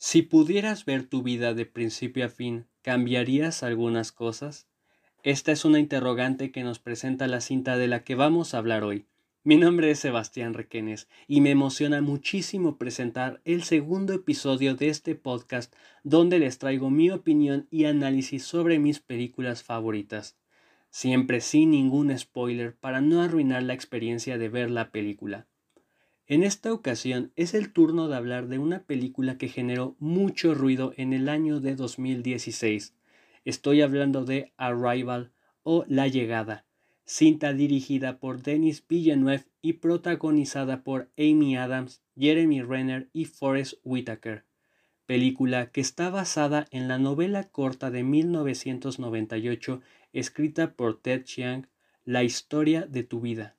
Si pudieras ver tu vida de principio a fin, ¿cambiarías algunas cosas? Esta es una interrogante que nos presenta la cinta de la que vamos a hablar hoy. Mi nombre es Sebastián Requénes y me emociona muchísimo presentar el segundo episodio de este podcast donde les traigo mi opinión y análisis sobre mis películas favoritas. Siempre sin ningún spoiler para no arruinar la experiencia de ver la película. En esta ocasión es el turno de hablar de una película que generó mucho ruido en el año de 2016. Estoy hablando de Arrival o La Llegada, cinta dirigida por Denis Villeneuve y protagonizada por Amy Adams, Jeremy Renner y Forrest Whitaker. Película que está basada en la novela corta de 1998 escrita por Ted Chiang, La historia de tu vida.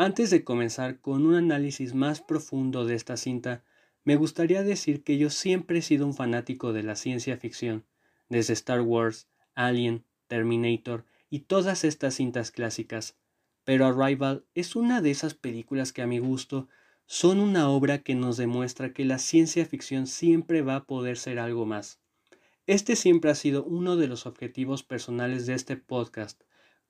Antes de comenzar con un análisis más profundo de esta cinta, me gustaría decir que yo siempre he sido un fanático de la ciencia ficción. Desde Star Wars, Alien, Terminator y todas estas cintas clásicas. Pero Arrival es una de esas películas que a mi gusto son una obra que nos demuestra que la ciencia ficción siempre va a poder ser algo más. Este siempre ha sido uno de los objetivos personales de este podcast,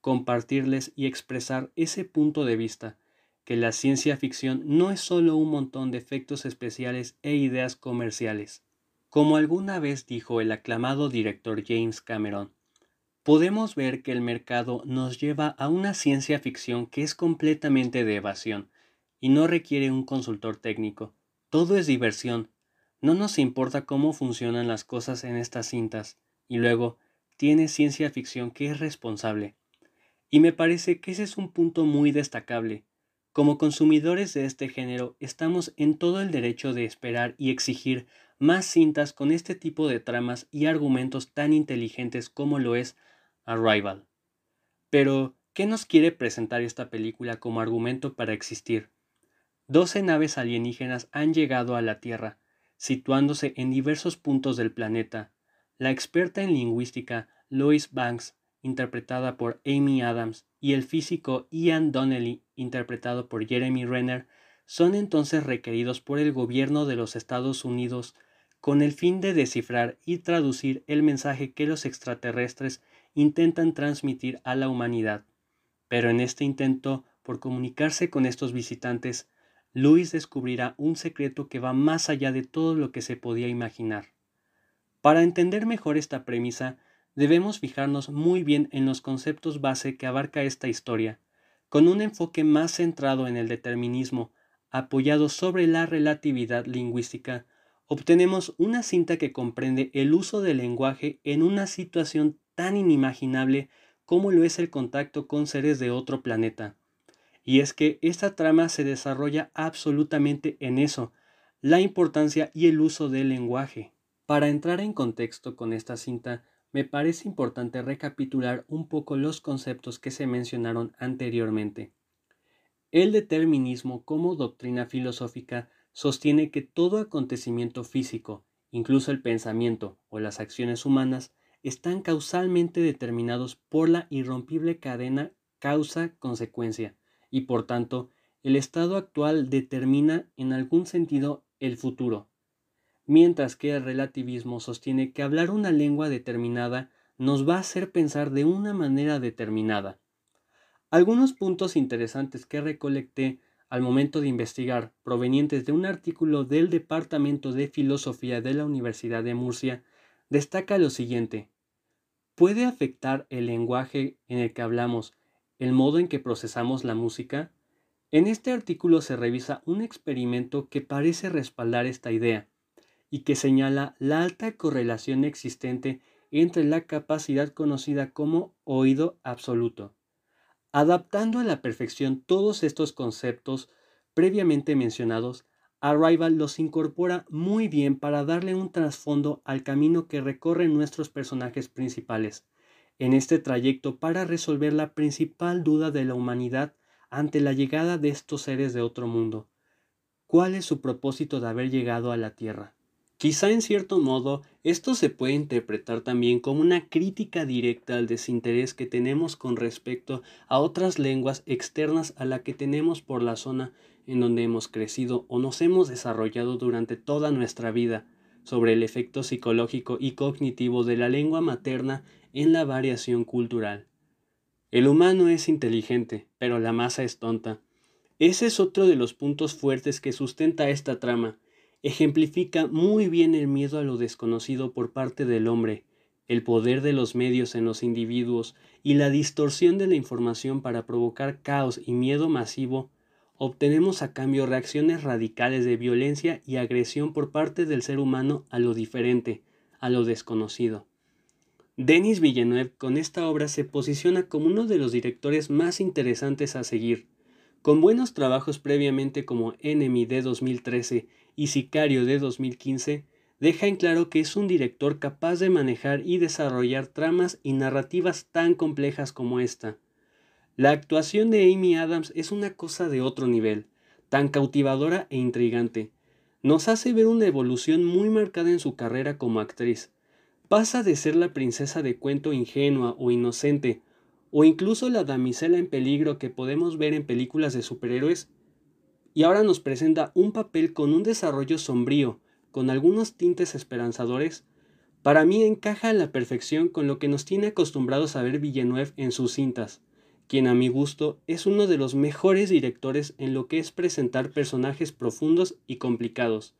compartirles y expresar ese punto de vista, que la ciencia ficción no es solo un montón de efectos especiales e ideas comerciales. Como alguna vez dijo el aclamado director James Cameron, podemos ver que el mercado nos lleva a una ciencia ficción que es completamente de evasión y no requiere un consultor técnico. Todo es diversión. No nos importa cómo funcionan las cosas en estas cintas. Y luego, tiene ciencia ficción que es responsable. Y me parece que ese es un punto muy destacable. Como consumidores de este género, estamos en todo el derecho de esperar y exigir más cintas con este tipo de tramas y argumentos tan inteligentes como lo es Arrival. Pero, ¿qué nos quiere presentar esta película como argumento para existir? 12 naves alienígenas han llegado a la Tierra, situándose en diversos puntos del planeta. La experta en lingüística Lois Banks, interpretada por Amy Adams, y el físico Ian Donnelly, interpretado por Jeremy Renner, son entonces requeridos por el gobierno de los Estados Unidos con el fin de descifrar y traducir el mensaje que los extraterrestres intentan transmitir a la humanidad. Pero en este intento por comunicarse con estos visitantes, Luis descubrirá un secreto que va más allá de todo lo que se podía imaginar. Para entender mejor esta premisa, debemos fijarnos muy bien en los conceptos base que abarca esta historia, con un enfoque más centrado en el determinismo, apoyado sobre la relatividad lingüística. Obtenemos una cinta que comprende el uso del lenguaje en una situación tan inimaginable como lo es el contacto con seres de otro planeta. Y es que esta trama se desarrolla absolutamente en eso, la importancia y el uso del lenguaje. Para entrar en contexto con esta cinta, me parece importante recapitular un poco los conceptos que se mencionaron anteriormente. El determinismo como doctrina filosófica sostiene que todo acontecimiento físico, incluso el pensamiento o las acciones humanas, están causalmente determinados por la irrompible cadena causa-consecuencia y, por tanto, el estado actual determina en algún sentido el futuro. Mientras que el relativismo sostiene que hablar una lengua determinada nos va a hacer pensar de una manera determinada. Algunos puntos interesantes que recolecté al momento de investigar, provenientes de un artículo del Departamento de Filosofía de la Universidad de Murcia, destaca lo siguiente. ¿Puede afectar el lenguaje en el que hablamos el modo en que procesamos la música? En este artículo se revisa un experimento que parece respaldar esta idea y que señala la alta correlación existente entre la capacidad conocida como oído absoluto. Adaptando a la perfección todos estos conceptos previamente mencionados, Arrival los incorpora muy bien para darle un trasfondo al camino que recorren nuestros personajes principales, en este trayecto para resolver la principal duda de la humanidad ante la llegada de estos seres de otro mundo. ¿Cuál es su propósito de haber llegado a la Tierra? Quizá en cierto modo, esto se puede interpretar también como una crítica directa al desinterés que tenemos con respecto a otras lenguas externas a la que tenemos por la zona en donde hemos crecido o nos hemos desarrollado durante toda nuestra vida, sobre el efecto psicológico y cognitivo de la lengua materna en la variación cultural. El humano es inteligente, pero la masa es tonta. Ese es otro de los puntos fuertes que sustenta esta trama. Ejemplifica muy bien el miedo a lo desconocido por parte del hombre, el poder de los medios en los individuos y la distorsión de la información para provocar caos y miedo masivo. Obtenemos a cambio reacciones radicales de violencia y agresión por parte del ser humano a lo diferente, a lo desconocido. Denis Villeneuve con esta obra se posiciona como uno de los directores más interesantes a seguir. Con buenos trabajos previamente como Enemy de 2013 y Sicario de 2015, deja en claro que es un director capaz de manejar y desarrollar tramas y narrativas tan complejas como esta. La actuación de Amy Adams es una cosa de otro nivel, tan cautivadora e intrigante. Nos hace ver una evolución muy marcada en su carrera como actriz. Pasa de ser la princesa de cuento ingenua o inocente, o incluso la damisela en peligro que podemos ver en películas de superhéroes, y ahora nos presenta un papel con un desarrollo sombrío, con algunos tintes esperanzadores. Para mí encaja a la perfección con lo que nos tiene acostumbrados a ver Villeneuve en sus cintas, quien a mi gusto es uno de los mejores directores en lo que es presentar personajes profundos y complicados.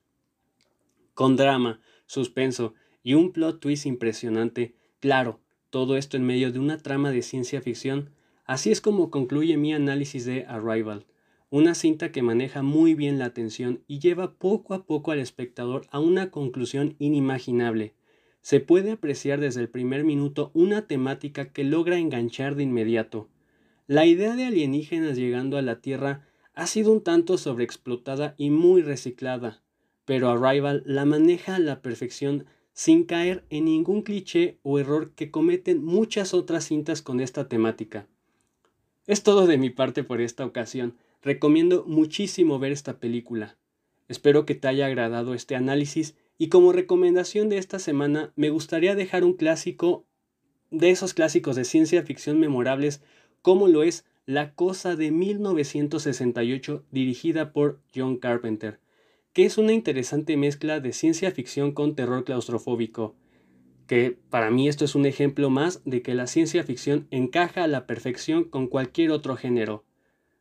Con drama, suspenso y un plot twist impresionante, claro, todo esto en medio de una trama de ciencia ficción, así es como concluye mi análisis de Arrival, una cinta que maneja muy bien la atención y lleva poco a poco al espectador a una conclusión inimaginable. Se puede apreciar desde el primer minuto una temática que logra enganchar de inmediato. La idea de alienígenas llegando a la Tierra ha sido un tanto sobreexplotada y muy reciclada, pero Arrival la maneja a la perfección sin caer en ningún cliché o error que cometen muchas otras cintas con esta temática. Es todo de mi parte por esta ocasión. Recomiendo muchísimo ver esta película. Espero que te haya agradado este análisis y como recomendación de esta semana me gustaría dejar un clásico de esos clásicos de ciencia ficción memorables como lo es La Cosa de 1968, dirigida por John Carpenter, que es una interesante mezcla de ciencia ficción con terror claustrofóbico, que para mí esto es un ejemplo más de que la ciencia ficción encaja a la perfección con cualquier otro género.